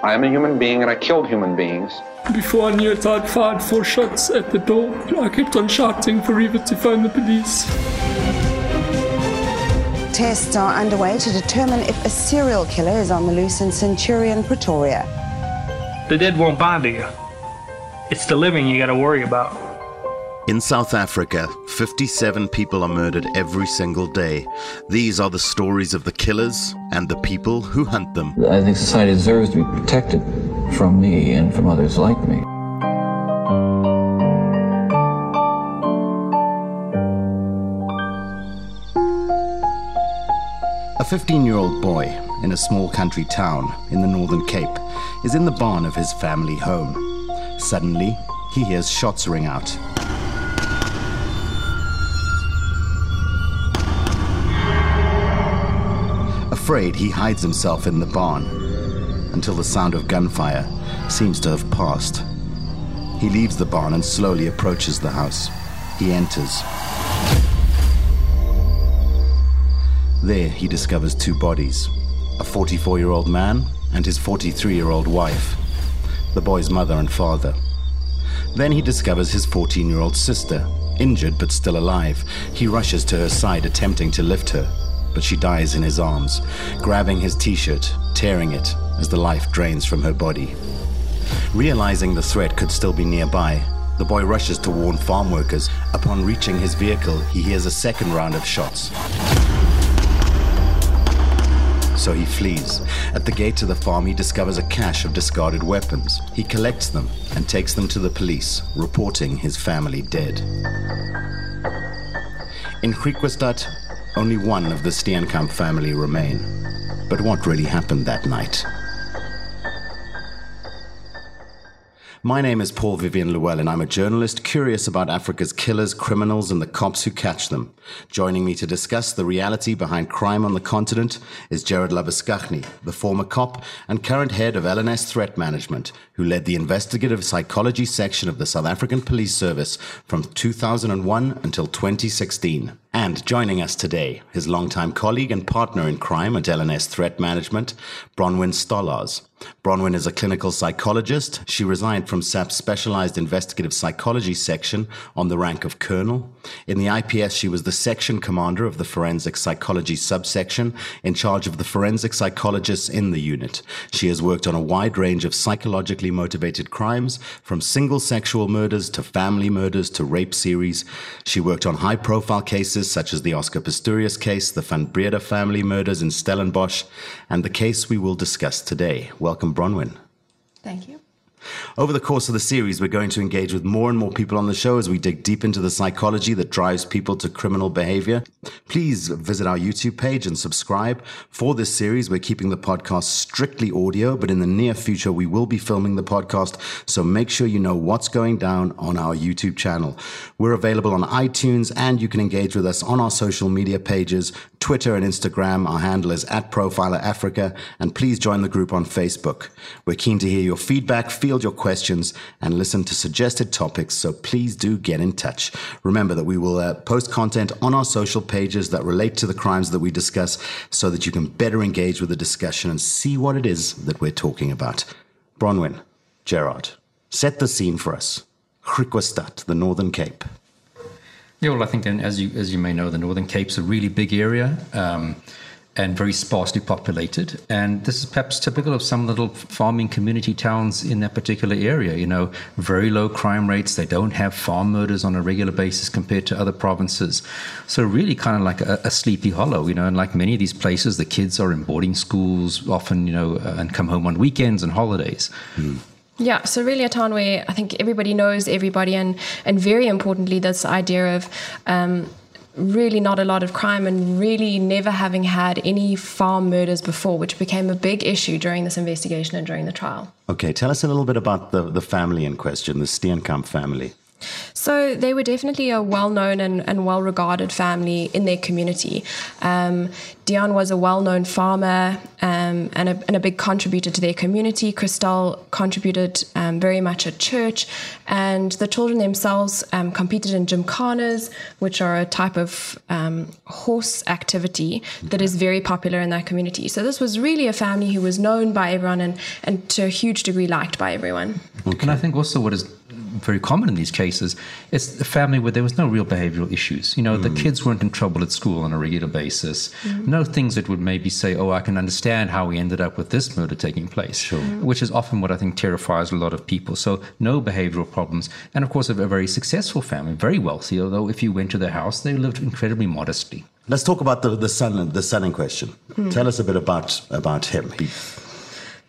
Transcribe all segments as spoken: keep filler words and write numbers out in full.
I am a human being and I killed human beings. Before I knew it, I'd fired four shots at the door. I kept on shouting for Reva to phone the police. Tests are underway to determine if a serial killer is on the loose in Centurion, Pretoria. The dead won't bother you. It's the living you gotta worry about. In South Africa, fifty-seven people are murdered every single day. These are the stories of the killers and the people who hunt them. I think society deserves to be protected from me and from others like me. A fifteen-year-old boy in a small country town in the Northern Cape is in the barn of his family home. Suddenly, he hears shots ring out. Afraid, he hides himself in the barn until the sound of gunfire seems to have passed. He leaves the barn and slowly approaches the house. He enters. There he discovers two bodies, a forty-four-year-old man and his forty-three-year-old wife, the boy's mother and father. Then he discovers his fourteen-year-old sister, injured but still alive. He rushes to her side, attempting to lift her. But she dies in his arms, grabbing his t-shirt, tearing it as the life drains from her body. Realizing the threat could still be nearby, the boy rushes to warn farm workers. Upon reaching his vehicle, he hears a second round of shots. So he flees. At the gate to the farm, he discovers a cache of discarded weapons. He collects them and takes them to the police, reporting his family dead. In Griekwastad, only one of the Steenkamp family remain. But what really happened that night? My name is Paul Vivian Llewellyn. I'm a journalist curious about Africa's killers, criminals, and the cops who catch them. Joining me to discuss the reality behind crime on the continent is Gerard Labuschagne, the former cop and current head of L N S Threat Management, who led the investigative psychology section of the South African Police Service from two thousand one until twenty sixteen. And joining us today, his longtime colleague and partner in crime at L N S Threat Management, Bronwyn Stollarz. Bronwyn is a clinical psychologist. She resigned from SAPS' Specialized Investigative Psychology section on the rank of colonel. In the I P S, she was the section commander of the Forensic Psychology subsection, in charge of the forensic psychologists in the unit. She has worked on a wide range of psychologically motivated crimes, from single sexual murders to family murders to rape series. She worked on high-profile cases such as the Oscar Pistorius case, the Van Breda family murders in Stellenbosch, and the case we will discuss today. Welcome, Bronwyn. Thank you. Over the course of the series, we're going to engage with more and more people on the show as we dig deep into the psychology that drives people to criminal behavior. Please visit our YouTube page and subscribe. For this series, we're keeping the podcast strictly audio, but in the near future, we will be filming the podcast, so make sure you know what's going down on our YouTube channel. We're available on iTunes, and you can engage with us on our social media pages, Twitter and Instagram. Our handle is at Profiler Africa, and please join the group on Facebook. We're keen to hear your feedback, field your questions, and listen to suggested topics, so please do get in touch. Remember that we will uh, post content on our social pages that relate to the crimes that we discuss, so that you can better engage with the discussion and see what it is that we're talking about. Bronwyn, Gerard, set the scene for us. Griekwastad, the Northern Cape. Yeah, well, I think, and as you as you may know, the Northern Cape's a really big area um, and very sparsely populated. And this is perhaps typical of some little farming community towns in that particular area. You know, very low crime rates. They don't have farm murders on a regular basis compared to other provinces. So really kind of like a, a sleepy hollow, you know, and like many of these places, the kids are in boarding schools often, you know, uh, and come home on weekends and holidays. Mm. Yeah, so really a town where I think everybody knows everybody, and, and very importantly, this idea of um, really not a lot of crime and really never having had any farm murders before, which became a big issue during this investigation and during the trial. Okay, tell us a little bit about the, the family in question, the Steenkamp family. So they were definitely a well-known and, and well-regarded family in their community. Um, Deon was a well-known farmer um, and, a, and a big contributor to their community. Christelle contributed um, very much at church, and the children themselves um, competed in gymkhanas, which are a type of um, horse activity that is very popular in that community. So this was really a family who was known by everyone and, and to a huge degree liked by everyone. Okay. And I think also what is very common in these cases, it's a family where there was no real behavioral issues. You know, mm. the kids weren't in trouble at school on a regular basis. Mm. No things that would maybe say, oh, I can understand how we ended up with this murder taking place, sure. mm. which is often what I think terrifies a lot of people. So no behavioral problems. And of course, a very successful family, very wealthy, although if you went to their house, they lived incredibly modestly. Let's talk about the, the son, the son in question. Mm. Tell us a bit about, about him. He,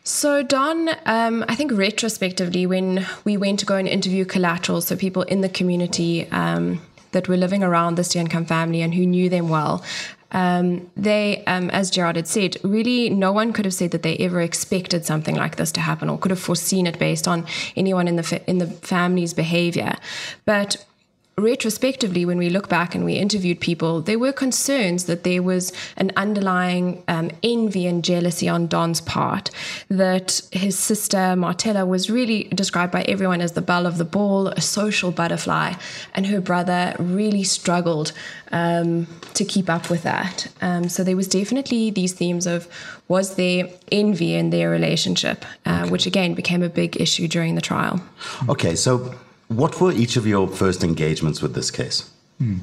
So Don, um, I think retrospectively, when we went to go and interview collateral, so people in the community um, that were living around the Steenkamp family and who knew them well, um, they, um, as Gerard had said, really no one could have said that they ever expected something like this to happen or could have foreseen it based on anyone in the fa- in the family's behavior. But retrospectively, when we look back and we interviewed people, there were concerns that there was an underlying um, envy and jealousy on Don's part, that his sister Marthella was really described by everyone as the belle of the ball, a social butterfly, and her brother really struggled um, to keep up with that. Um, so there was definitely these themes of, was there envy in their relationship, uh, okay. which again became a big issue during the trial. Okay, so what were each of your first engagements with this case? Mm.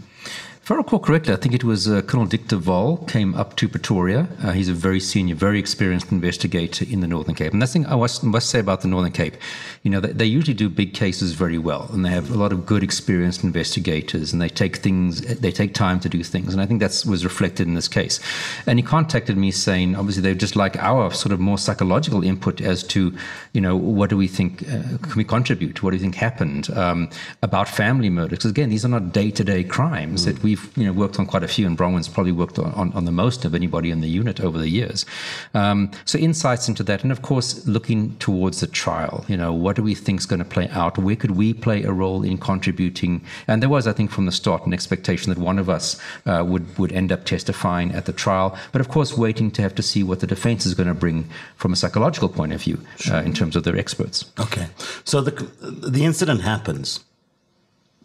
If I recall correctly, I think it was uh, Colonel Dick De Waal came up to Pretoria. Uh, he's a very senior, very experienced investigator in the Northern Cape. And that's the thing I was, must say about the Northern Cape. You know, they, they usually do big cases very well, and they have a lot of good experienced investigators, and they take things, they take time to do things. And I think that was reflected in this case. And he contacted me saying, obviously, they just like our sort of more psychological input as to, you know, what do we think, uh, can we contribute? What do you think happened um, about family murders? Because again, these are not day-to-day crimes mm. that we We've you know, worked on quite a few, and Bronwyn's probably worked on, on, on the most of anybody in the unit over the years. Um, so insights into that, and of course, looking towards the trial. You know, what do we think is going to play out? Where could we play a role in contributing? And there was, I think, from the start, an expectation that one of us uh, would, would end up testifying at the trial, but of course, waiting to have to see what the defense is going to bring from a psychological point of view uh, in terms of their experts. Okay. So the the incident happens.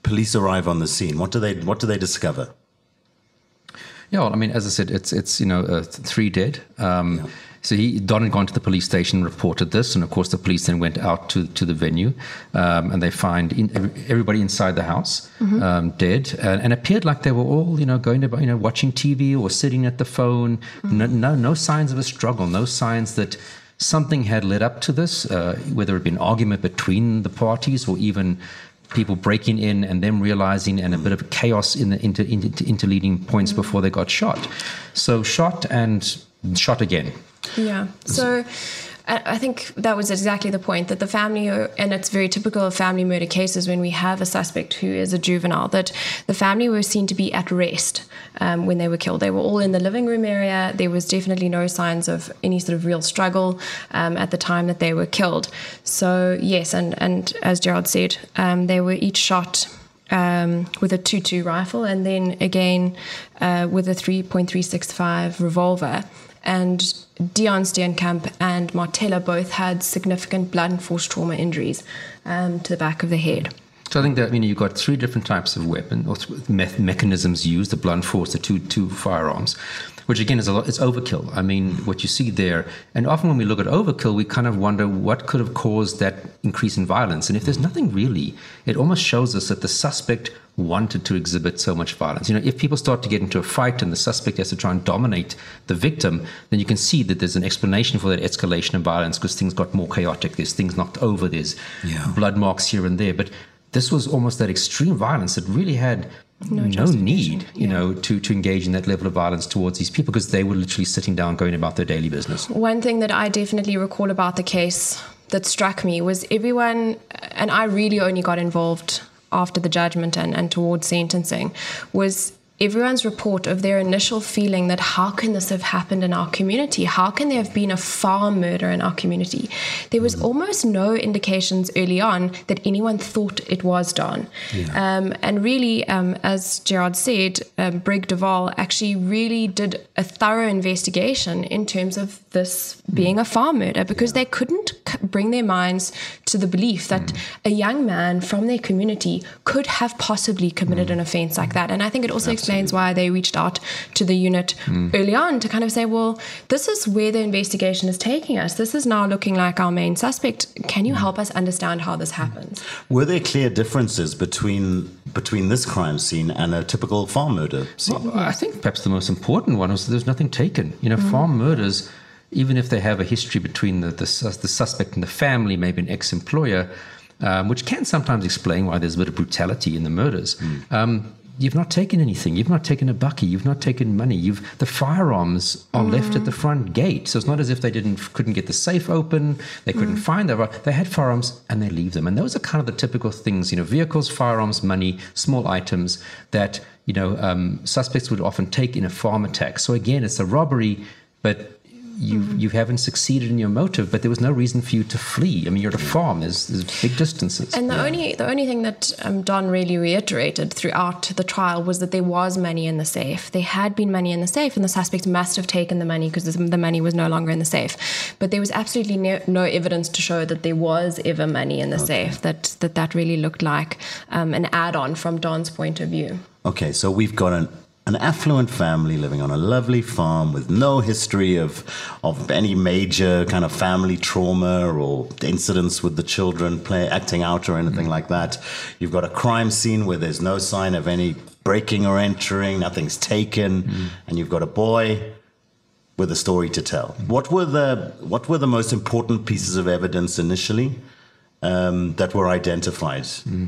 Police arrive on the scene. What do they What do they discover? Yeah, well, I mean, as I said, it's it's you know uh, three dead. Um, yeah. So he, Don had gone to the police station and reported this, and of course the police then went out to, to the venue, um, and they find in, everybody inside the house mm-hmm. um, dead, and, and appeared like they were all you know going to you know watching T V or sitting at the phone. Mm-hmm. No, no, no signs of a struggle. No signs that something had led up to this, uh, whether it be an argument between the parties or even people breaking in and them realizing, and a bit of chaos in the inter, inter, interleading points before they got shot. So shot and shot again. Yeah. So I think that was exactly the point, that the family, and it's very typical of family murder cases when we have a suspect who is a juvenile, that the family were seen to be at rest um, when they were killed. They were all in the living room area. There was definitely no signs of any sort of real struggle um, at the time that they were killed. So, yes, and, and as Gerard said, um, they were each shot um, with a two two rifle and then again uh, with a three point three six five revolver. And Deon Steenkamp and Marthella both had significant blood and force trauma injuries um, to the back of the head. So I think that, you know, you've got three different types of weapon or me- mechanisms used, the blunt force, the two, two firearms, which again is a lot, it's overkill. I mean, what you see there, and often when we look at overkill, we kind of wonder what could have caused that increase in violence. And if there's nothing really, it almost shows us that the suspect wanted to exhibit so much violence. You know, if people start to get into a fight and the suspect has to try and dominate the victim, then you can see that there's an explanation for that escalation of violence because things got more chaotic. There's things knocked over. There's yeah. blood marks here and there. But this was almost that extreme violence that really had no, no need, you yeah. know, to, to engage in that level of violence towards these people because they were literally sitting down going about their daily business. One thing that I definitely recall about the case that struck me was everyone, and I really only got involved after the judgment and, and towards sentencing, was everyone's report of their initial feeling that how can this have happened in our community? How can there have been a farm murder in our community? There was almost no indications early on that anyone thought it was Don. Yeah. Um, and really, um, as Gerard said, um, Brig De Waal actually really did a thorough investigation in terms of this being a farm murder, because yeah. they couldn't bring their minds to the belief that mm. a young man from their community could have possibly committed mm. an offence like that. And I think it also explains why they reached out to the unit mm. early on to kind of say, well, this is where the investigation is taking us. This is now looking like our main suspect. Can you help us understand how this happens? Were there clear differences between between this crime scene and a typical farm murder scene? Well, I think perhaps the most important one was that there's nothing taken. You know, mm. farm murders, even if they have a history between the, the, the suspect and the family, maybe an ex-employer, um, which can sometimes explain why there's a bit of brutality in the murders. Mm. Um, You've not taken anything. You've not taken a bucky. You've not taken money. You've the firearms are mm. left at the front gate. So it's not as if they didn't couldn't get the safe open. They couldn't mm. find them. They had firearms and they leave them. And those are kind of the typical things, you know, vehicles, firearms, money, small items that, you know, um, suspects would often take in a farm attack. So again, it's a robbery, but you mm-hmm. you haven't succeeded in your motive, but there was no reason for you to flee. I mean, you're at a farm, there's, there's big distances. And the yeah. only the only thing that um, Don really reiterated throughout the trial was that there was money in the safe. There had been money in the safe, and the suspect must have taken the money because the money was no longer in the safe. But there was absolutely no, no evidence to show that there was ever money in the okay. safe, that, that that really looked like um, an add-on from Don's point of view. Okay, so we've got an An affluent family living on a lovely farm with no history of of any major kind of family trauma or incidents with the children play, acting out or anything mm-hmm. like that. You've got a crime scene where there's no sign of any breaking or entering, nothing's taken, mm-hmm. and you've got a boy with a story to tell. Mm-hmm. What were the what were the most important pieces of evidence initially um, that were identified? Mm-hmm.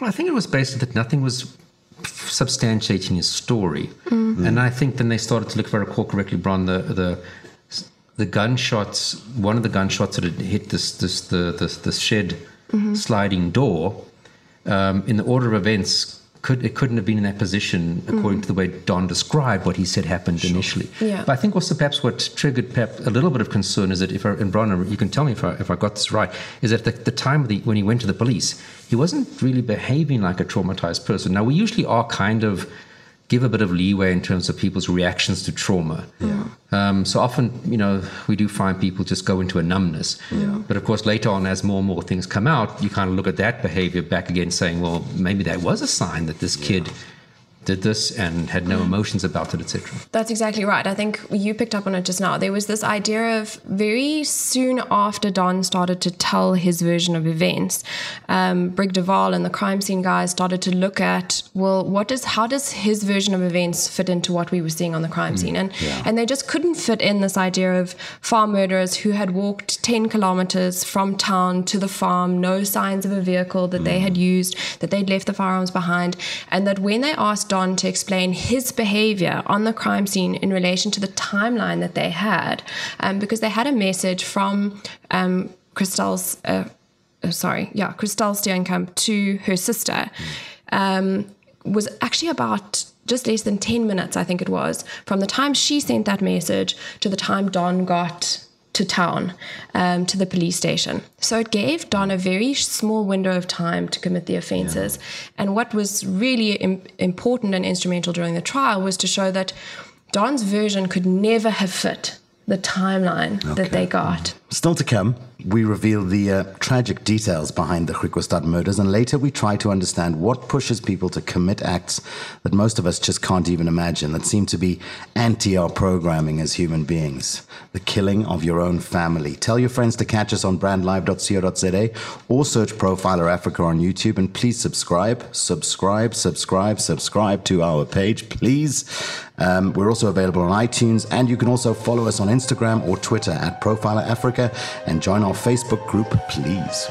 Well, I think it was basically that nothing was substantiating his story, mm. and I think then they started to look. If I recall correctly, Bron, the the the gunshots. One of the gunshots that had hit this this the the, the shed mm-hmm. sliding door. Um, in the order of events, could it couldn't have been in that position according mm. to the way Don described what he said happened sure. initially. Yeah. But I think also perhaps what triggered perhaps a little bit of concern is that if I, and Bron, you can tell me if I if I got this right, is that the, the time of the, when he went to the police, he wasn't really behaving like a traumatized person. Now, we usually are kind of give a bit of leeway in terms of people's reactions to trauma. Yeah. Um, so often, you know, we do find people just go into a numbness. Yeah. But of course, later on, as more and more things come out, you kind of look at that behavior back again saying, well, maybe that was a sign that this kid yeah. did this and had no emotions about it, et cetera. That's exactly right. I think you picked up on it just now. There was this idea of very soon after Don started to tell his version of events, um, Brig De Waal and the crime scene guys started to look at, well, what is, how does his version of events fit into what we were seeing on the crime mm, scene? And yeah. and they just couldn't fit in this idea of farm murderers who had walked ten kilometers from town to the farm, no signs of a vehicle that mm. they had used, that they'd left the firearms behind, and that when they asked Don to explain his behavior on the crime scene in relation to the timeline that they had, um, because they had a message from um, Christelle's, uh, oh, sorry, yeah, Christelle Steenkamp to her sister, um, was actually about just less than ten minutes, I think it was, from the time she sent that message to the time Don got to town, um, to the police station. So it gave Don a very small window of time to commit the offences. Yeah. And what was really im- important and instrumental during the trial was to show that Don's version could never have fit the timeline okay. that they got. Still to come, we reveal the uh, tragic details behind the Griekwastad murders, and later we try to understand what pushes people to commit acts that most of us just can't even imagine, that seem to be anti our programming as human beings. The killing of your own family. Tell your friends to catch us on brand live dot co dot z a or search Profiler Africa on YouTube, and please subscribe, subscribe, subscribe, subscribe to our page, please. Um, we're also available on iTunes, and you can also follow us on Instagram or Twitter at Profiler Africa, and join our Facebook group, please.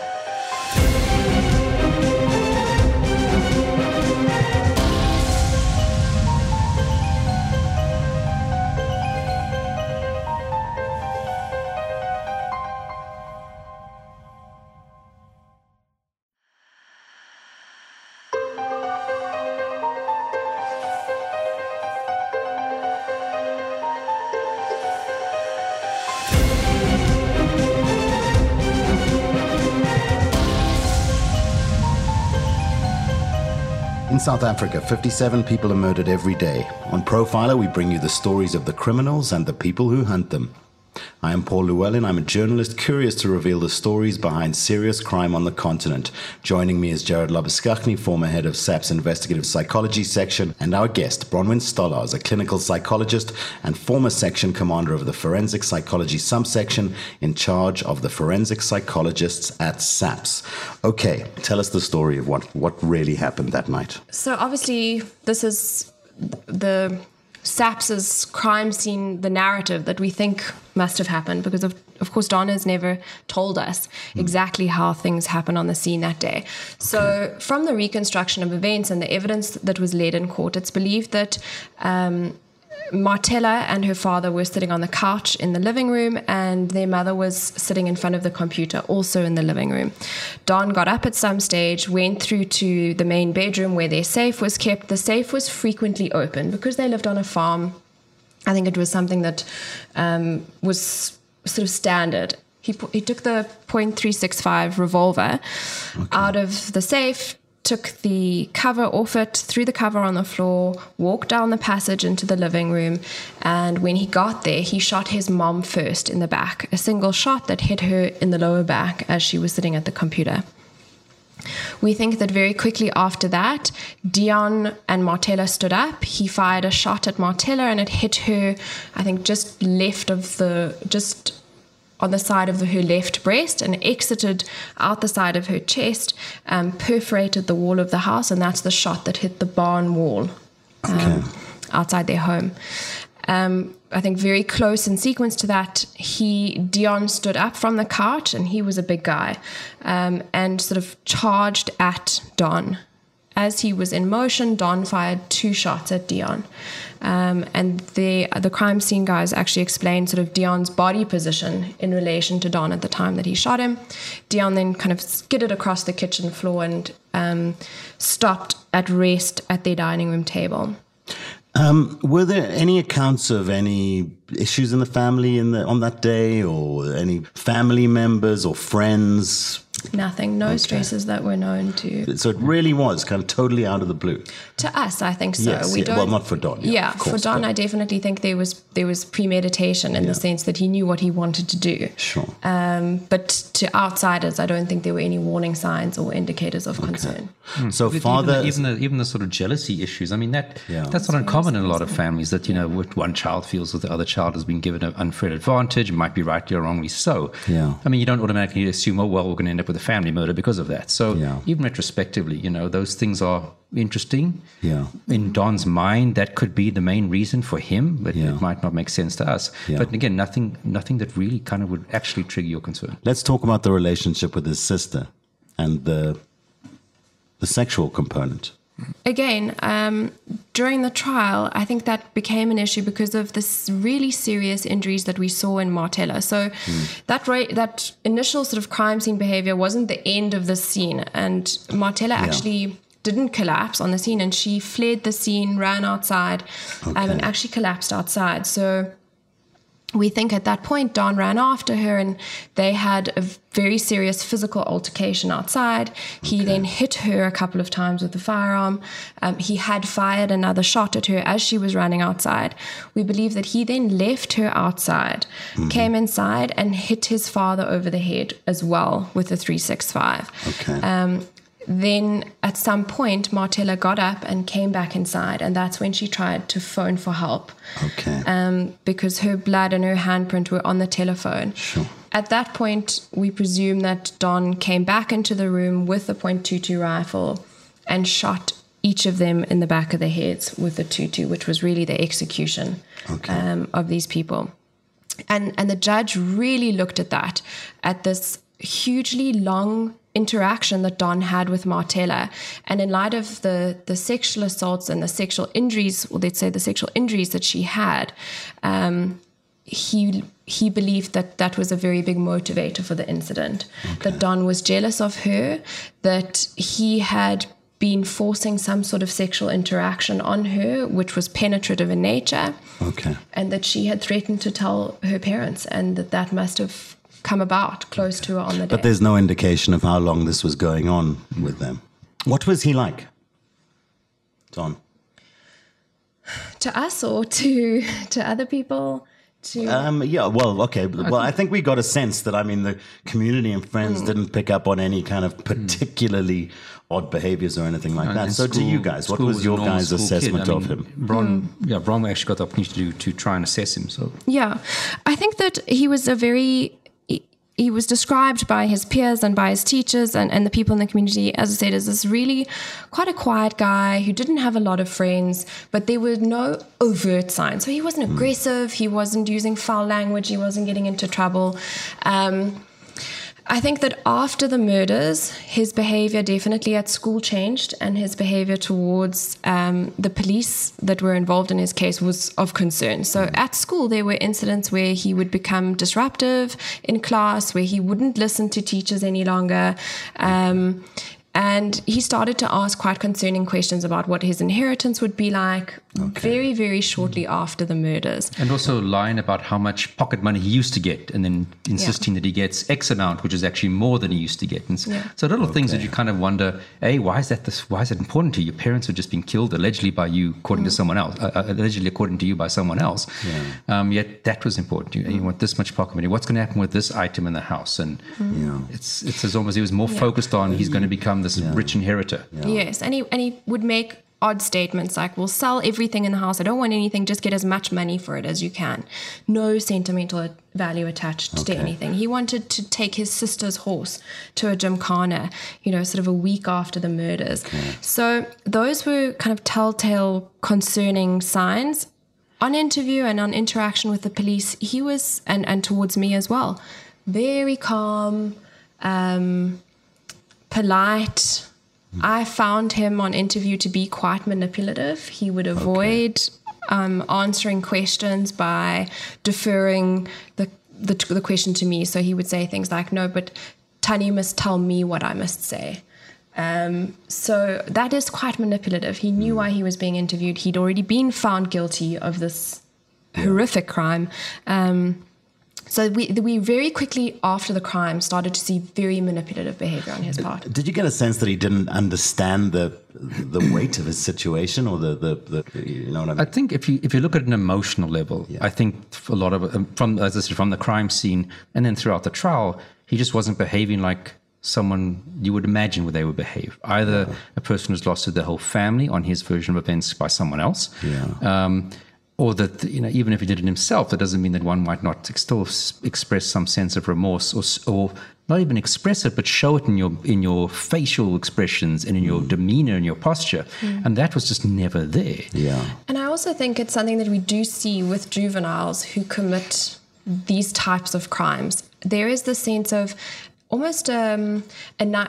In South Africa, fifty-seven people are murdered every day. On Profiler, we bring you the stories of the criminals and the people who hunt them. I am Paul Llewellyn. I'm a journalist curious to reveal the stories behind serious crime on the continent. Joining me is Gerard Labuschagne, former head of SAPS Investigative Psychology Section, and our guest, Bronwyn Stollarz, a clinical psychologist and former section commander of the Forensic Psychology Subsection in charge of the forensic psychologists at SAPS. Okay, tell us the story of what, what really happened that night. So obviously this is the... SAPS's crime scene, the narrative that we think must have happened, because of, of course Don has never told us mm. exactly how things happened on the scene that day. So okay. From the reconstruction of events and the evidence that was laid in court, it's believed that um, Marthella and her father were sitting on the couch in the living room, and their mother was sitting in front of the computer, also in the living room. Don got up at some stage, went through to the main bedroom where their safe was kept. The safe was frequently open because they lived on a farm. I think it was something that um, was sort of standard. He, he took the point three six five revolver okay. out of the safe, took the cover off it, threw the cover on the floor, walked down the passage into the living room, and when he got there, he shot his mom first in the back, a single shot that hit her in the lower back as she was sitting at the computer. We think that very quickly after that, Deon and Marthella stood up. He fired a shot at Marthella, and it hit her, I think, just left of the... just. on the side of her left breast, and exited out the side of her chest, um, perforated the wall of the house, and that's the shot that hit the barn wall um, okay. outside their home. Um, I think very close in sequence to that, he Deon stood up from the couch, and he was a big guy, um, and sort of charged at Don. As he was in motion, Don fired two shots at Deon. Um, and the, the crime scene guys actually explained sort of Deon's body position in relation to Don at the time that he shot him. Deon then kind of skidded across the kitchen floor and um, stopped at rest at their dining room table. Um, were there any accounts of any issues in the family in the, on that day, or any family members or friends? Nothing. No okay. stresses that were known to. So it really was kind of totally out of the blue. To us, I think so. Yes, we yeah. don't, well, not for Don. Yeah, yeah course, for Don, I definitely think there was there was premeditation in yeah. the sense that he knew what he wanted to do. Sure. Um, but to outsiders, I don't think there were any warning signs or indicators of okay. concern. Mm. So but father, even the, even the even the sort of jealousy issues. I mean, that yeah. that's not so uncommon in a lot of families. That you yeah. know, what one child feels that the other child has been given an unfair advantage, might be rightly or wrongly so. Yeah. I mean, you don't automatically assume, oh well, we're going to end up with a family murder because of that. So yeah. even retrospectively, you know, those things are interesting. Yeah. In Don's mind, that could be the main reason for him, but yeah. it might not make sense to us. Yeah. But again, nothing nothing that really kind of would actually trigger your concern. Let's talk about the relationship with his sister and the the sexual component. Again, um, during the trial, I think that became an issue because of the really serious injuries that we saw in Marthella. So mm. that ra- that initial sort of crime scene behavior wasn't the end of the scene. And Marthella yeah. actually didn't collapse on the scene, and she fled the scene, ran outside, okay. um, and actually collapsed outside. So we think at that point Don ran after her, and they had a very serious physical altercation outside. He okay. then hit her a couple of times with the firearm. Um, he had fired another shot at her as she was running outside. We believe that he then left her outside, mm-hmm. came inside, and hit his father over the head as well with the three six five. Okay. Um, Then at some point, Marthella got up and came back inside, and that's when she tried to phone for help. Okay. Um, because her blood and her handprint were on the telephone. Sure. At that point, we presume that Don came back into the room with a point two two rifle and shot each of them in the back of the heads with the two two, which was really the execution okay. um, of these people. And and the judge really looked at that, at this hugely long interaction that Don had with Marthella, and in light of the the sexual assaults and the sexual injuries, or they'd say the sexual injuries that she had, um, he he believed that that was a very big motivator for the incident. Okay. That Don was jealous of her, that he had been forcing some sort of sexual interaction on her, which was penetrative in nature. Okay. And that she had threatened to tell her parents, and that that must have come about close to her on the day. But there's no indication of how long this was going on with them. What was he like? Don? To us or to to other people? To um, yeah, well, okay. Well, I think we got a sense that, I mean, the community and friends mm. didn't pick up on any kind of particularly mm. odd behaviors or anything like and that. And so school, to you guys, what was, was your guys' assessment kid. I mean, of him? Bron, mm. yeah, Bron actually got the opportunity to, to try and assess him. So yeah, I think that he was a very... He was described by his peers and by his teachers and, and the people in the community, as I said, as this really quite a quiet guy who didn't have a lot of friends, but there were no overt signs. So he wasn't aggressive. He wasn't using foul language. He wasn't getting into trouble. Um, I think that after the murders, his behavior definitely at school changed, and his behavior towards um, the police that were involved in his case was of concern. So at school, there were incidents where he would become disruptive in class, where he wouldn't listen to teachers any longer. Um, and he started to ask quite concerning questions about what his inheritance would be like okay. very, very shortly mm-hmm. after the murders. And also lying about how much pocket money he used to get, and then insisting yeah. that he gets X amount, which is actually more than he used to get. And so, yeah. so little okay. things that you kind of wonder, hey, why is that this, why is that important to you? Your parents have just been killed allegedly by you, according mm-hmm. to someone else, uh, allegedly according to you by someone else. Yeah. Um, yet that was important. You, mm-hmm. you want this much pocket money. What's going to happen with this item in the house? And mm-hmm. yeah. it's, it's as almost he was more yeah. focused on he's going to become this yeah. rich inheritor. Yeah. Yes, and he, and he would make odd statements like, we'll sell everything in the house. I don't want anything. Just get as much money for it as you can. No sentimental value attached okay. to anything. He wanted to take his sister's horse to a gymkhana, you know, sort of a week after the murders. Okay. So those were kind of telltale concerning signs. On interview and on interaction with the police, he was, and, and towards me as well, very calm, um... polite. I found him on interview to be quite manipulative. He would avoid okay. um, answering questions by deferring the, the the question to me. So he would say things like, no, but Tani must tell me what I must say. Um, so that is quite manipulative. He knew mm. why he was being interviewed. He'd already been found guilty of this yeah. horrific crime. Um So we we very quickly after the crime started to see very manipulative behavior on his part. Did you get a sense that he didn't understand the the weight of his situation, or the, the, the you know what I mean? I think if you if you look at an emotional level, yeah. I think a lot of from as I said from the crime scene and then throughout the trial, he just wasn't behaving like someone you would imagine where they would behave. Either yeah. a person who's lost their whole family on his version of events by someone else. Yeah. Um, Or that, you know, even if he did it himself, that doesn't mean that one might not still express some sense of remorse, or, or not even express it, but show it in your in your facial expressions and in your mm. demeanor and your posture. Mm. And that was just never there. Yeah. And I also think it's something that we do see with juveniles who commit these types of crimes. There is this sense of almost um, a not.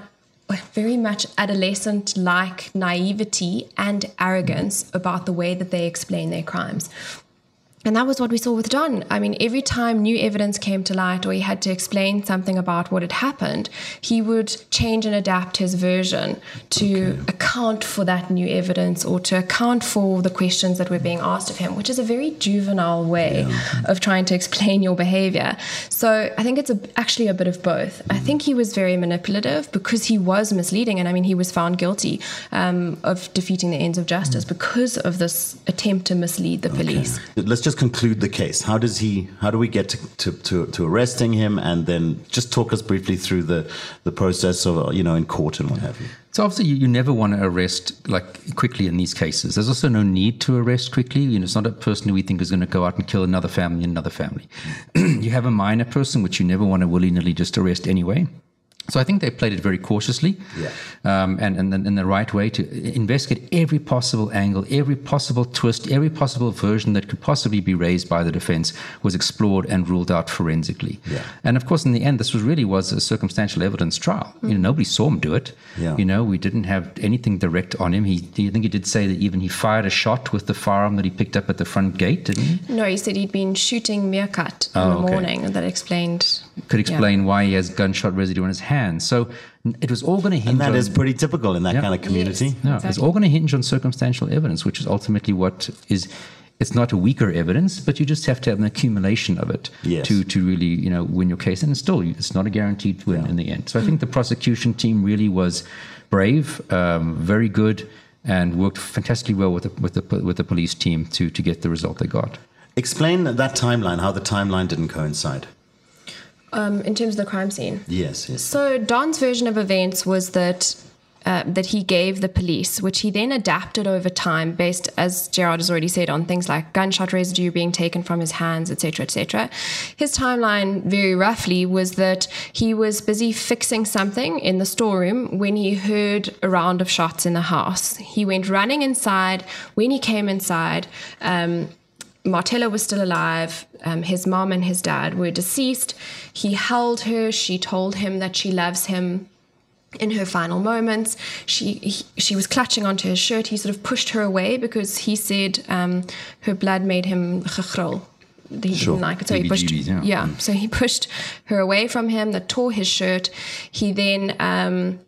very much adolescent-like naivety and arrogance about the way that they explain their crimes. And that was what we saw with Don. I mean, every time new evidence came to light or he had to explain something about what had happened, he would change and adapt his version to okay. account for that new evidence, or to account for the questions that were being asked of him, which is a very juvenile way yeah. of trying to explain your behavior. So I think it's a, actually a bit of both. I think he was very manipulative because he was misleading. And I mean, he was found guilty um, of defeating the ends of justice because of this attempt to mislead the okay. police. Let's just Just conclude the case. How does he? How do we get to, to, to, to arresting him? And then just talk us briefly through the the process of, you know, in court and what have you. So obviously you, you never want to arrest like quickly in these cases. There's also no need to arrest quickly. You know, it's not a person who we think is going to go out and kill another family and another family. You have a minor person, which you never want to willy-nilly just arrest anyway. So I think they played it very cautiously, yeah. um, and in and, and the right way, to investigate every possible angle, every possible twist, every possible version that could possibly be raised by the defense was explored and ruled out forensically. Yeah. And of course, in the end, this was really was a circumstantial evidence trial. Mm. You know, nobody saw him do it. Yeah. You know, we didn't have anything direct on him. He, I think he did say that even he fired a shot with the firearm that he picked up at the front gate, didn't he? No, he said he'd been shooting meerkat in oh, the okay. morning, and that explained. Could explain yeah. why he has gunshot residue on his hand. So it was all going to hinge on... And that on, is pretty typical in that yeah, kind of community. Yes, no, exactly. It's all going to hinge on circumstantial evidence, which is ultimately what is... It's not a weaker evidence, but you just have to have an accumulation of it yes. to, to really, you know, win your case. And still, it's not a guaranteed win yeah. in the end. So I think the prosecution team really was brave, um, very good, and worked fantastically well with the, with the, with the police team to, to get the result they got. Explain that timeline, how the timeline didn't coincide. Um, in terms of the crime scene? Yes, yes. So Don's version of events was that uh, that he gave the police, which he then adapted over time based, as Gerard has already said, on things like gunshot residue being taken from his hands, et cetera, et cetera. His timeline, very roughly, was that he was busy fixing something in the storeroom when he heard a round of shots in the house. He went running inside. When he came inside... Um, Marthella was still alive. Um, his mom and his dad were deceased. He held her. She told him that she loves him. In her final moments, she he, she was clutching onto his shirt. He sort of pushed her away because he said um, her blood made him gegrol. He sure. didn't like it, so he pushed. Yeah. yeah, so he pushed her away from him. That tore his shirt. He then. Um,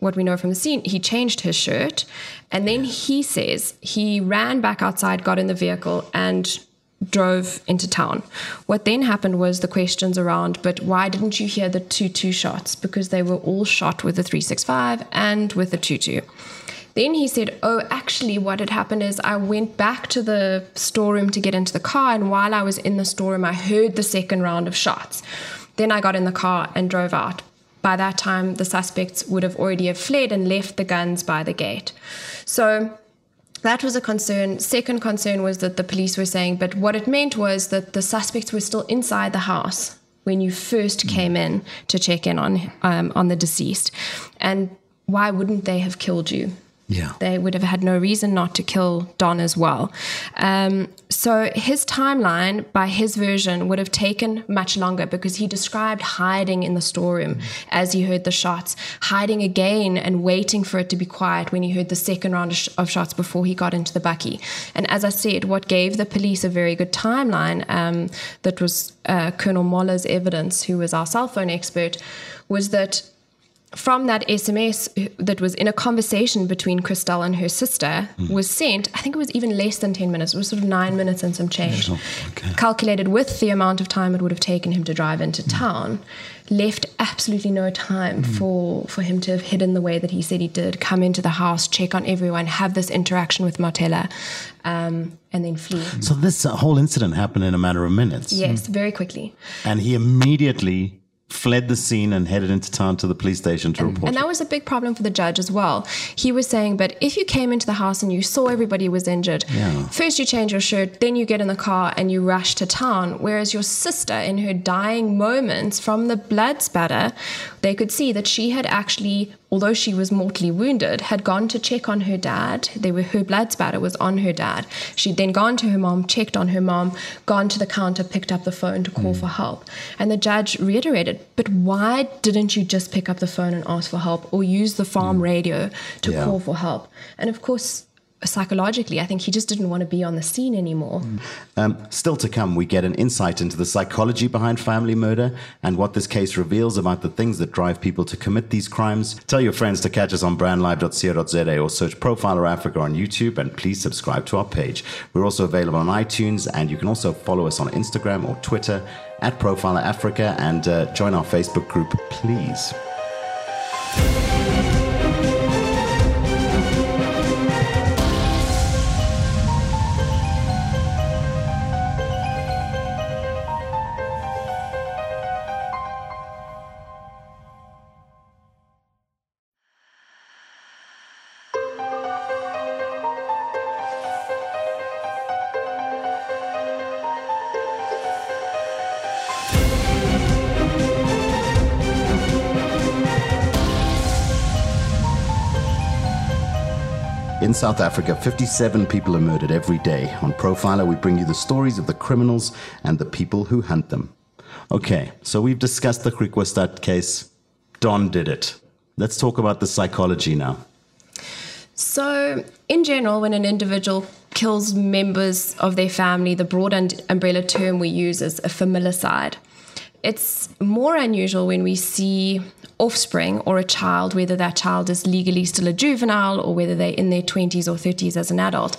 what we know from the scene, he changed his shirt, and then he says he ran back outside, got in the vehicle, and drove into town. What then happened was the questions around, but why didn't you hear the two two shots? Because they were all shot with a three six five and with a two two. Then he said, oh, actually what had happened is I went back to the storeroom to get into the car, and while I was in the storeroom, I heard the second round of shots. Then I got in the car and drove out. By that time, the suspects would have already have fled and left the guns by the gate. So that was a concern. Second concern was that the police were saying, but what it meant was that the suspects were still inside the house when you first came in to check in on um, on the deceased. And why wouldn't they have killed you? Yeah, they would have had no reason not to kill Don as well. Um, so his timeline, by his version, would have taken much longer because he described hiding in the storeroom mm-hmm. as he heard the shots, hiding again and waiting for it to be quiet when he heard the second round of, sh- of shots before he got into the bucky. And as I said, what gave the police a very good timeline, um, that was uh, Colonel Moller's evidence, who was our cell phone expert, was that from that S M S that was in a conversation between Christelle and her sister mm. was sent, I think it was even less than ten minutes. It was sort of nine minutes and some change. Sure. Okay. Calculated with the amount of time it would have taken him to drive into mm. town, left absolutely no time mm. for, for him to have hidden the way that he said he did, come into the house, check on everyone, have this interaction with Marthella, um, and then flee. So this whole incident happened in a matter of minutes. Yes, mm. very quickly. And he immediately... fled the scene and headed into town to the police station to report. And that was a big problem for the judge as well. He was saying, but if you came into the house and you saw everybody was injured, yeah. first you change your shirt, then you get in the car and you rush to town, whereas your sister in her dying moments from the blood spatter, they could see that she had actually, although she was mortally wounded, had gone to check on her dad. They were, her blood spatter was on her dad. She'd then gone to her mom, checked on her mom, gone to the counter, picked up the phone to call mm. for help. And the judge reiterated, but why didn't you just pick up the phone and ask for help or use the farm mm. radio to yeah. call for help? And of course, psychologically, I think he just didn't want to be on the scene anymore. Mm. Um, still to come, we get an insight into the psychology behind family murder and what this case reveals about the things that drive people to commit these crimes. Tell your friends to catch us on brand live dot co dot z a or search Profiler Africa on YouTube, and please subscribe to our page. We're also available on iTunes, and you can also follow us on Instagram or Twitter at Profiler Africa, and uh, join our Facebook group, please. In South Africa, fifty-seven people are murdered every day. On Profiler, we bring you the stories of the criminals and the people who hunt them. Okay, so we've discussed the Griekwastad case. Don did it. Let's talk about the psychology now. So, in general, when an individual kills members of their family, the broad umbrella term we use is a familicide. It's more unusual when we see offspring or a child, whether that child is legally still a juvenile or whether they're in their twenties or thirties as an adult,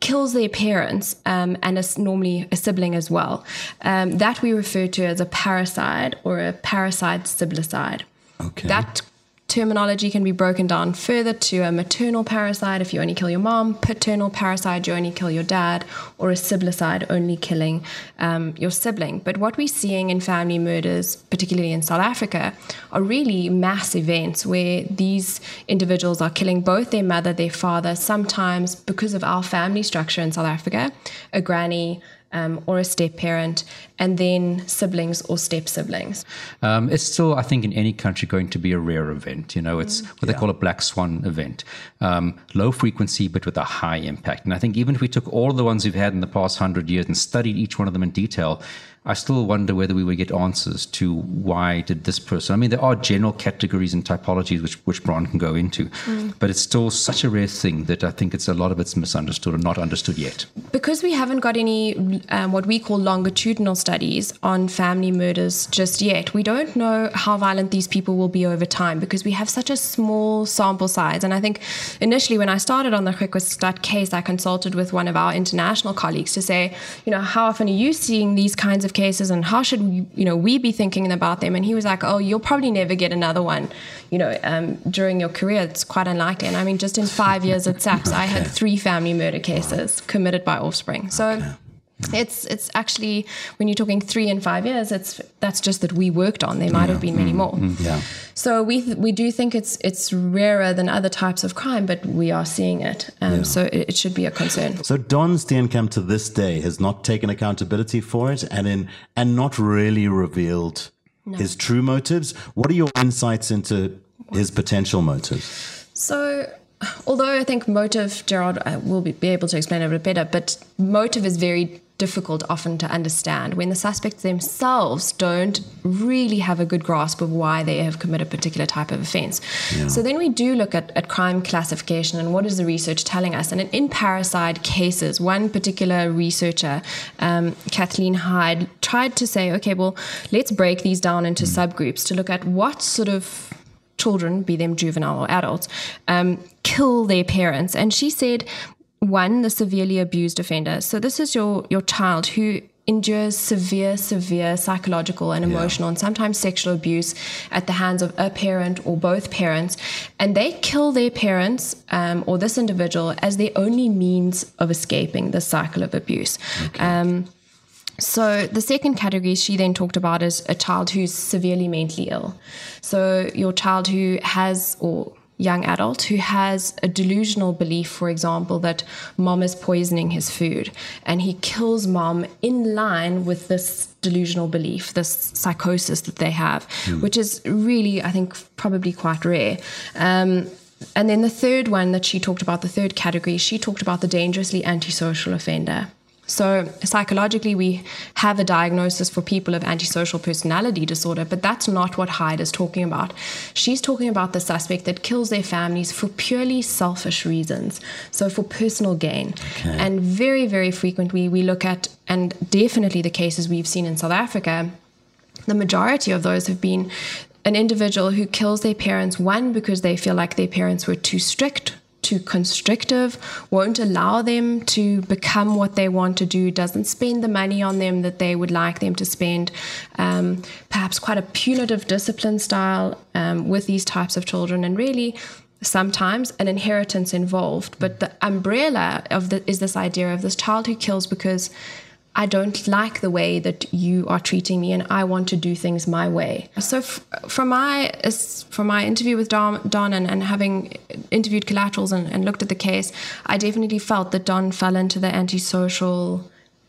kills their parents um, and is normally a sibling as well. Um, that we refer to as a parricide or a parricide-siblicide. Okay. That terminology can be broken down further to a maternal parricide, if you only kill your mom, paternal parricide, you only kill your dad, or a siblicide, only killing um, your sibling. But what we're seeing in family murders, particularly in South Africa, are really mass events where these individuals are killing both their mother, their father, sometimes because of our family structure in South Africa, a granny, Um, or a step-parent, and then siblings or step-siblings. Um, it's still, I think, in any country going to be a rare event. You know, it's mm. what yeah. they call a black swan event. Um, low frequency, but with a high impact. And I think even if we took all the ones we've had in the past hundred years and studied each one of them in detail, I still wonder whether we would get answers to why did this person. I mean, there are general categories and typologies which, which Bron can go into, mm. but it's still such a rare thing that I think it's a lot of it's misunderstood or not understood yet. Because we haven't got any um, what we call longitudinal studies on family murders just yet, we don't know how violent these people will be over time because we have such a small sample size. And I think initially when I started on the Griekwastad case, I consulted with one of our international colleagues to say, you know, how often are you seeing these kinds of cases and how should we, you know, we be thinking about them? And he was like, oh, you'll probably never get another one, you know, um, during your career. It's quite unlikely. And I mean, just in five years at SAPS, okay. I had three family murder cases committed by offspring. So okay. it's it's actually, when you're talking three and five years, it's that's just that we worked on. There might yeah. have been many more. Mm-hmm. Yeah. So we th- we do think it's it's rarer than other types of crime, but we are seeing it. Um, yeah. So it, it should be a concern. So Don Steenkamp to this day has not taken accountability for it and in and not really revealed no. his true motives. What are your insights into his potential motives? So... although I think motive, Gerard uh, will be, be able to explain a bit better, but motive is very difficult often to understand when the suspects themselves don't really have a good grasp of why they have committed a particular type of offence. Yeah. So then we do look at, at crime classification and what is the research telling us. And in parricide cases, one particular researcher, um, Kathleen Heide, tried to say, okay, well, let's break these down into subgroups to look at what sort of children, be them juvenile or adults, um, kill their parents. And she said, one, the severely abused offender. So this is your your child who endures severe, severe psychological and emotional yeah. and sometimes sexual abuse at the hands of a parent or both parents. And they kill their parents um, or this individual as their only means of escaping the cycle of abuse. Okay. Um, So the second category she then talked about is a child who's severely mentally ill. So your child who has, or young adult who has a delusional belief, for example, that mom is poisoning his food, and he kills mom in line with this delusional belief, this psychosis that they have, mm. which is really, I think, probably quite rare. Um, and then the third one that she talked about, the third category, she talked about the dangerously antisocial offender. So psychologically, we have a diagnosis for people of antisocial personality disorder, but that's not what Hyde is talking about. She's talking about the suspect that kills their families for purely selfish reasons, so for personal gain. Okay. And very, very frequently, we look at, and definitely the cases we've seen in South Africa, the majority of those have been an individual who kills their parents, one, because they feel like their parents were too strict, too constrictive, won't allow them to become what they want to do, doesn't spend the money on them that they would like them to spend, um, perhaps quite a punitive discipline style um, with these types of children, and really sometimes an inheritance involved. But the umbrella of the, is this idea of this child who kills because I don't like the way that you are treating me and I want to do things my way. So f- from my from my interview with Don, Don and, and having interviewed collaterals and, and looked at the case, I definitely felt that Don fell into the antisocial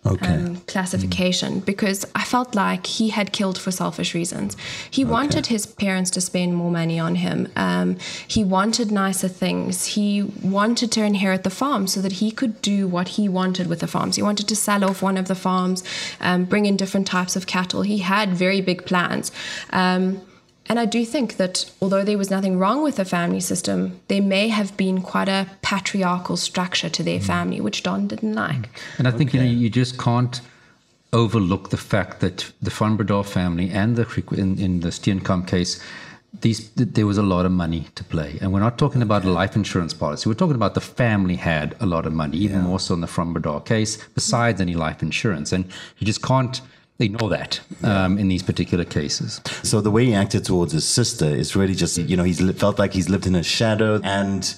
okay. um, classification mm-hmm. because I felt like he had killed for selfish reasons. He okay. wanted his parents to spend more money on him. Um, he wanted nicer things. He wanted to inherit the farm so that he could do what he wanted with the farms. He wanted to sell off one of the farms, um, bring in different types of cattle. He had very big plans. Um, And I do think that although there was nothing wrong with the family system, there may have been quite a patriarchal structure to their family, which Don didn't like. And I think okay. you know, you just can't overlook the fact that the Van Breda family and the in, in the Steenkamp case, these there was a lot of money to play. And we're not talking about a life insurance policy. We're talking about the family had a lot of money, even yeah. more so in the Van Breda case, besides any life insurance. And you just can't ignore that um, in these particular cases. So the way he acted towards his sister is really just, you know, he's felt like he's lived in a shadow and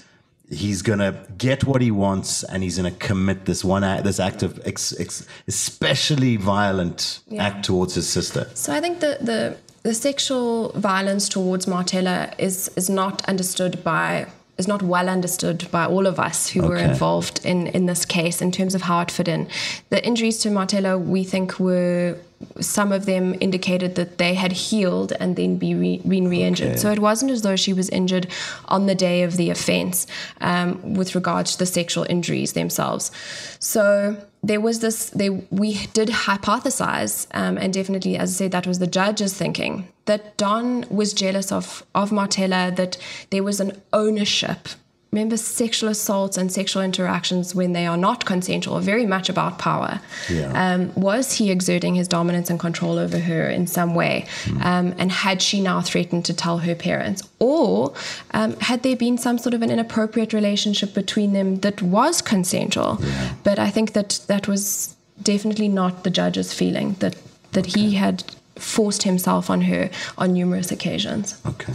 he's going to get what he wants and he's going to commit this one act, this act of ex, ex, especially violent yeah. act towards his sister. So I think the, the, the sexual violence towards Marthella is, is not understood by... is not well understood by all of us who okay. were involved in, in this case in terms of how it fit in. The injuries to Marthella, we think, were, some of them indicated that they had healed and then be re, been re-injured. Okay. So it wasn't as though she was injured on the day of the offence um, with regards to the sexual injuries themselves. So... There was this, they, we did hypothesize, um, and definitely, as I said, that was the judge's thinking, that Don was jealous of, of Marthella, that there was an ownership. Remember, sexual assaults and sexual interactions when they are not consensual are very much about power. Yeah. Um, was he exerting his dominance and control over her in some way? Mm. Um, and had she now threatened to tell her parents? Or um, had there been some sort of an inappropriate relationship between them that was consensual? Yeah. But I think that that was definitely not the judge's feeling, that, that okay. he had forced himself on her on numerous occasions. Okay.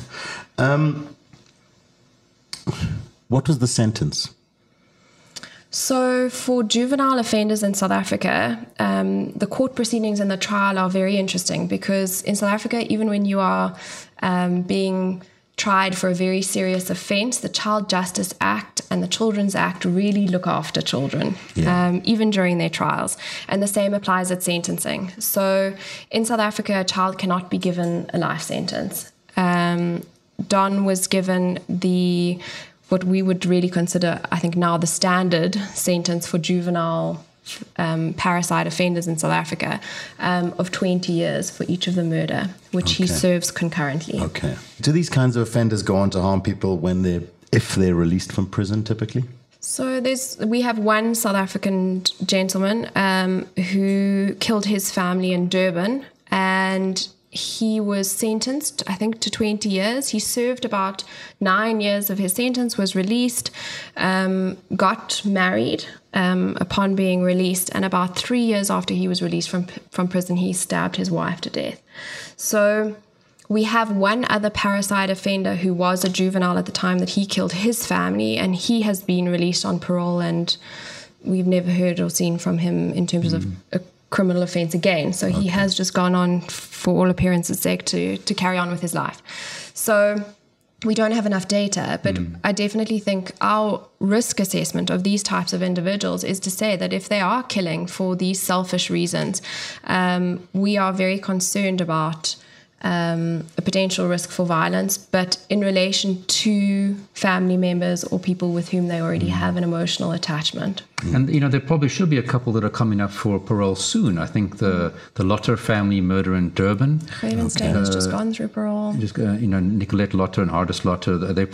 Um... What was the sentence? So for juvenile offenders in South Africa, um, the court proceedings and the trial are very interesting because in South Africa, even when you are um, being tried for a very serious offence, the Child Justice Act and the Children's Act really look after children, yeah. um, even during their trials. And the same applies at sentencing. So in South Africa, a child cannot be given a life sentence. Um, Don was given the... what we would really consider, I think now, the standard sentence for juvenile um, parricide offenders in South Africa um, of twenty years for each of the murder, which okay. he serves concurrently. Okay. Do these kinds of offenders go on to harm people when they're, if they're released from prison typically? So there's, we have one South African gentleman um, who killed his family in Durban and... he was sentenced, I think, to twenty years. He served about nine years of his sentence, was released, um, got married um, upon being released, and about three years after he was released from, from prison, he stabbed his wife to death. So we have one other parricide offender who was a juvenile at the time that he killed his family, and he has been released on parole, and we've never heard or seen from him in terms mm. of... a, criminal offence again. So okay. he has just gone on, for all appearances' sake, to, to carry on with his life. So we don't have enough data, but mm. I definitely think our risk assessment of these types of individuals is to say that if they are killing for these selfish reasons, um, we are very concerned about um, a potential risk for violence, but in relation to family members or people with whom they already mm. have an emotional attachment. And, you know, there probably should be a couple that are coming up for parole soon. I think the, the Lotter family murder in Durban. Griekwastad has just gone through parole. Just, uh, you know, Nicolette Lotter and Artis Lotter, they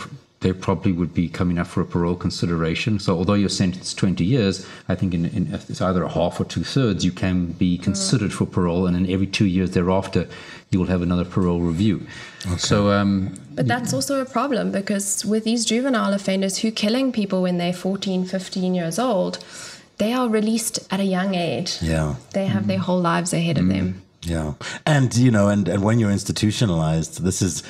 they probably would be coming up for a parole consideration. So although you're sentenced twenty years, I think in, in it's either a half or two-thirds, you can be considered mm. for parole, and then every two years thereafter you will have another parole review. Okay. So, um, but that's also a problem because with these juvenile offenders who are killing people when they're fourteen, fifteen years old, they are released at a young age. Yeah. They have mm. their whole lives ahead mm. of them. Yeah. And, you know, and, and when you're institutionalized, this is,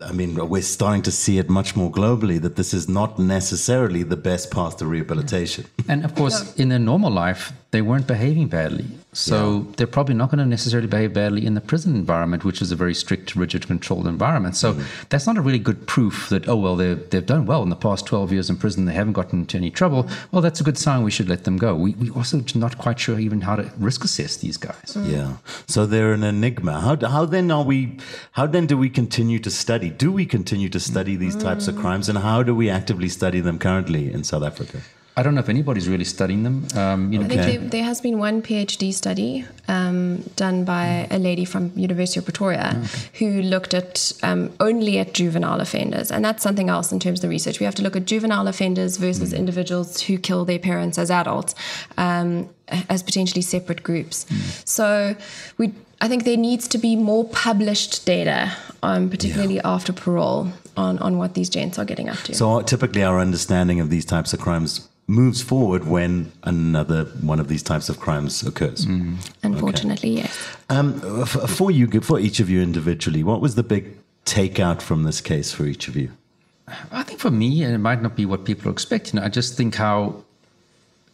I mean, we're starting to see it much more globally, that this is not necessarily the best path to rehabilitation. And, of course, in their normal life, they weren't behaving badly. So yeah. they're probably not going to necessarily behave badly in the prison environment, which is a very strict, rigid, controlled environment. So mm. that's not a really good proof that, oh, well, they've done well in the past twelve years in prison. They haven't gotten into any trouble. Well, that's a good sign. We should let them go. We, we also not quite sure even how to risk assess these guys. Mm. Yeah. So they're an enigma. How, how then are we, how then do we continue to study? Do we continue to study these mm. types of crimes? And how do we actively study them currently in South Africa? I don't know if anybody's really studying them. Um, you know, I think okay. there, there has been one PhD study um, done by a lady from University of Pretoria okay. who looked at um, only at juvenile offenders. And that's something else in terms of the research. We have to look at juvenile offenders versus mm. individuals who kill their parents as adults um, as potentially separate groups. Mm. So we, I think there needs to be more published data, um, particularly yeah. after parole, on, on what these gents are getting up to. So typically our understanding of these types of crimes moves forward when another one of these types of crimes occurs. Mm. Unfortunately, okay. Yes. Um, for you, for each of you individually, what was the big takeout from this case for each of you? I think for me, and it might not be what people are expecting, I just think how,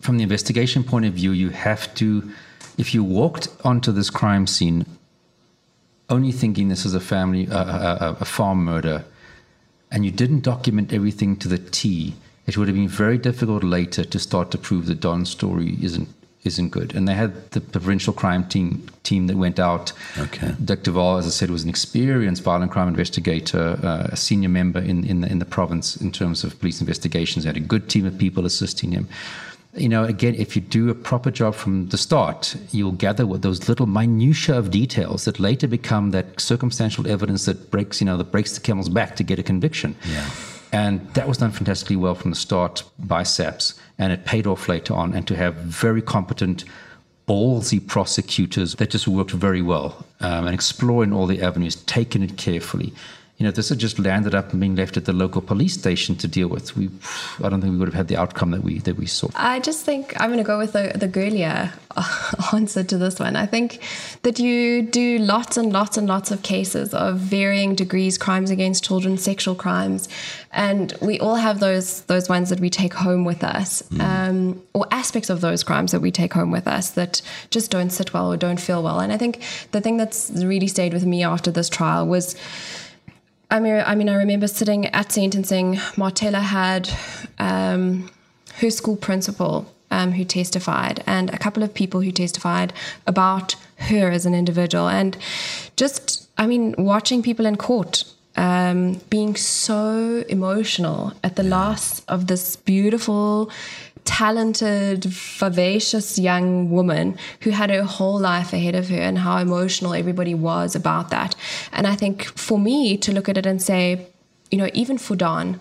from the investigation point of view, you have to, if you walked onto this crime scene only thinking this is a family, uh, a, a farm murder, and you didn't document everything to the T, it would have been very difficult later to start to prove that Don's story isn't isn't good. And they had the provincial crime team team that went out. Okay. Dick De Waal, as I said, was an experienced violent crime investigator, uh, a senior member in, in, the, in the province in terms of police investigations. They had a good team of people assisting him. You know, again, if you do a proper job from the start, you'll gather with those little minutiae of details that later become that circumstantial evidence that breaks, you know, that breaks the camel's back to get a conviction. Yeah. And that was done fantastically well from the start by SAPS, and it paid off later on. And to have very competent, ballsy prosecutors that just worked very well um, and exploring all the avenues, taking it carefully. You know, this had just landed up and being left at the local police station to deal with. We, I don't think we would have had the outcome that we that we saw. I just think I'm going to go with the, the girlier answer to this one. I think that you do lots and lots and lots of cases of varying degrees, crimes against children, sexual crimes, and we all have those those ones that we take home with us, mm. um, or aspects of those crimes that we take home with us that just don't sit well or don't feel well. And I think the thing that's really stayed with me after this trial was, I mean, I mean, I remember sitting at sentencing. Marthella had um, her school principal um, who testified, and a couple of people who testified about her as an individual. And just, I mean, watching people in court um, being so emotional at the loss of this beautiful, talented, vivacious young woman who had her whole life ahead of her, and how emotional everybody was about that. And I think for me to look at it and say, you know, even for Don,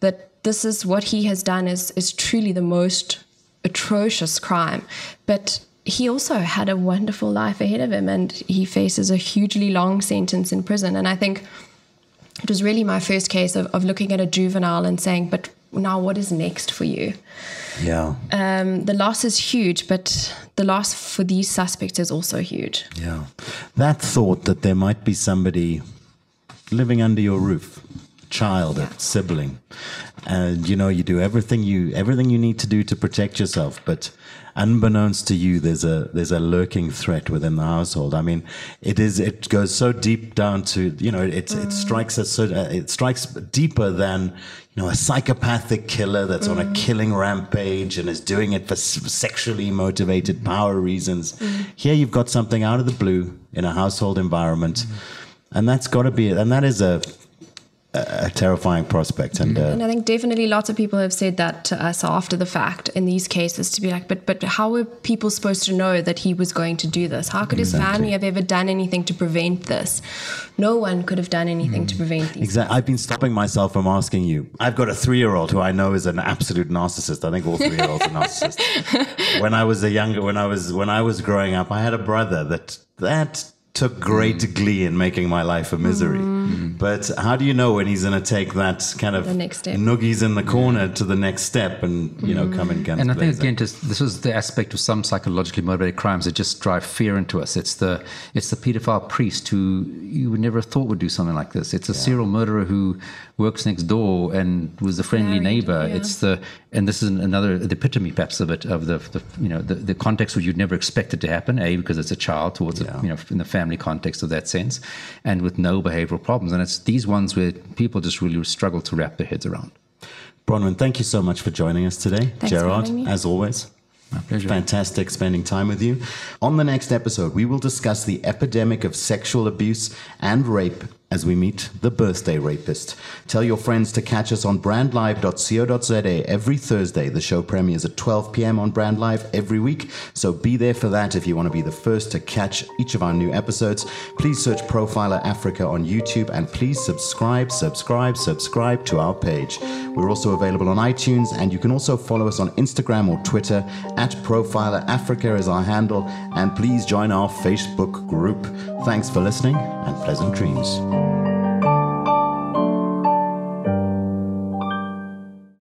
that this is what he has done is is truly the most atrocious crime. But he also had a wonderful life ahead of him, and he faces a hugely long sentence in prison. And I think it was really my first case of, of looking at a juvenile and saying, but now what is next for you? Yeah. Um, the loss is huge, but the loss for these suspects is also huge. Yeah. That thought that there might be somebody living under your roof, child, yeah. a sibling, and you know, you do everything you everything you need to do to protect yourself, but unbeknownst to you, there's a there's a lurking threat within the household. I mean, it is it goes so deep down to, you know, it mm. it strikes us so uh, it strikes deeper than, you know, a psychopathic killer that's mm. on a killing rampage and is doing it for sexually motivated power reasons. Mm. Here you've got something out of the blue in a household environment, mm. and that's got to be and that is a a terrifying prospect. And, uh, and I think definitely lots of people have said that to us after the fact in these cases, to be like, but but how were people supposed to know that he was going to do this? How could his exactly. family have ever done anything to prevent this? No one could have done anything mm. to prevent these. Exactly. I've been stopping myself from asking you. I've got a three-year-old who I know is an absolute narcissist. I think all three-year-olds are narcissists. When I was a younger, when I was when I was growing up, I had a brother that that. took great mm. glee in making my life a misery. Mm. But how do you know when he's going to take that kind of noogies in the corner yeah. to the next step and, you know, mm. come and guns And I think, again, just, this is the aspect of some psychologically motivated crimes that just drive fear into us. It's the it's the pedophile priest who you would never have thought would do something like this. It's a yeah. serial murderer who works next door and was a friendly Married, neighbor. Yeah. It's the And this is another the epitome, perhaps, of it, of the, the you know the, the context which you'd never expect it to happen. A, because it's a child towards yeah. a, you know in the family context of that sense, and with no behavioral problems. And it's these ones where people just really struggle to wrap their heads around. Bronwyn, thank you so much for joining us today. Thanks, Gerard, as always. My pleasure. Fantastic spending time with you. On the next episode, we will discuss the epidemic of sexual abuse and rape as we meet the birthday rapist. Tell your friends to catch us on brand live dot co dot z a every Thursday. The show premieres at twelve p m on Brand Live every week, so be there for that if you want to be the first to catch each of our new episodes. Please search Profiler Africa on YouTube, and please subscribe, subscribe, subscribe to our page. We're also available on iTunes, and you can also follow us on Instagram or Twitter. At Profiler Africa is our handle, and please join our Facebook group. Thanks for listening, and pleasant dreams.